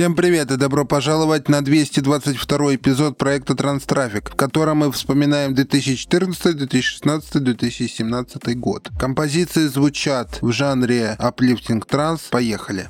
Всем привет и добро пожаловать на 222 эпизод проекта «ТрансТрафик», в котором мы вспоминаем 2014, 2016, 2017 год. Композиции звучат в жанре аплифтинг транс. Поехали!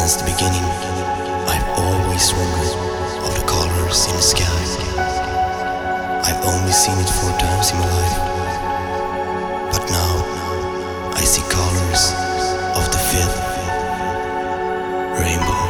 Since the beginning, I've always wondered of the colors in the sky. I've only seen it 4 times in my life, but now I see colors of the 5th rainbow.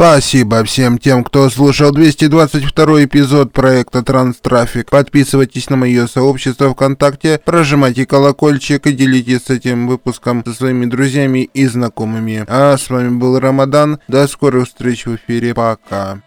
Спасибо всем тем, кто слушал 222 эпизод проекта ТрансТрафик. Подписывайтесь на мое сообщество ВКонтакте, прожимайте колокольчик и делитесь этим выпуском со своими друзьями и знакомыми. А с вами был Рамадан. До скорых встреч в эфире. Пока.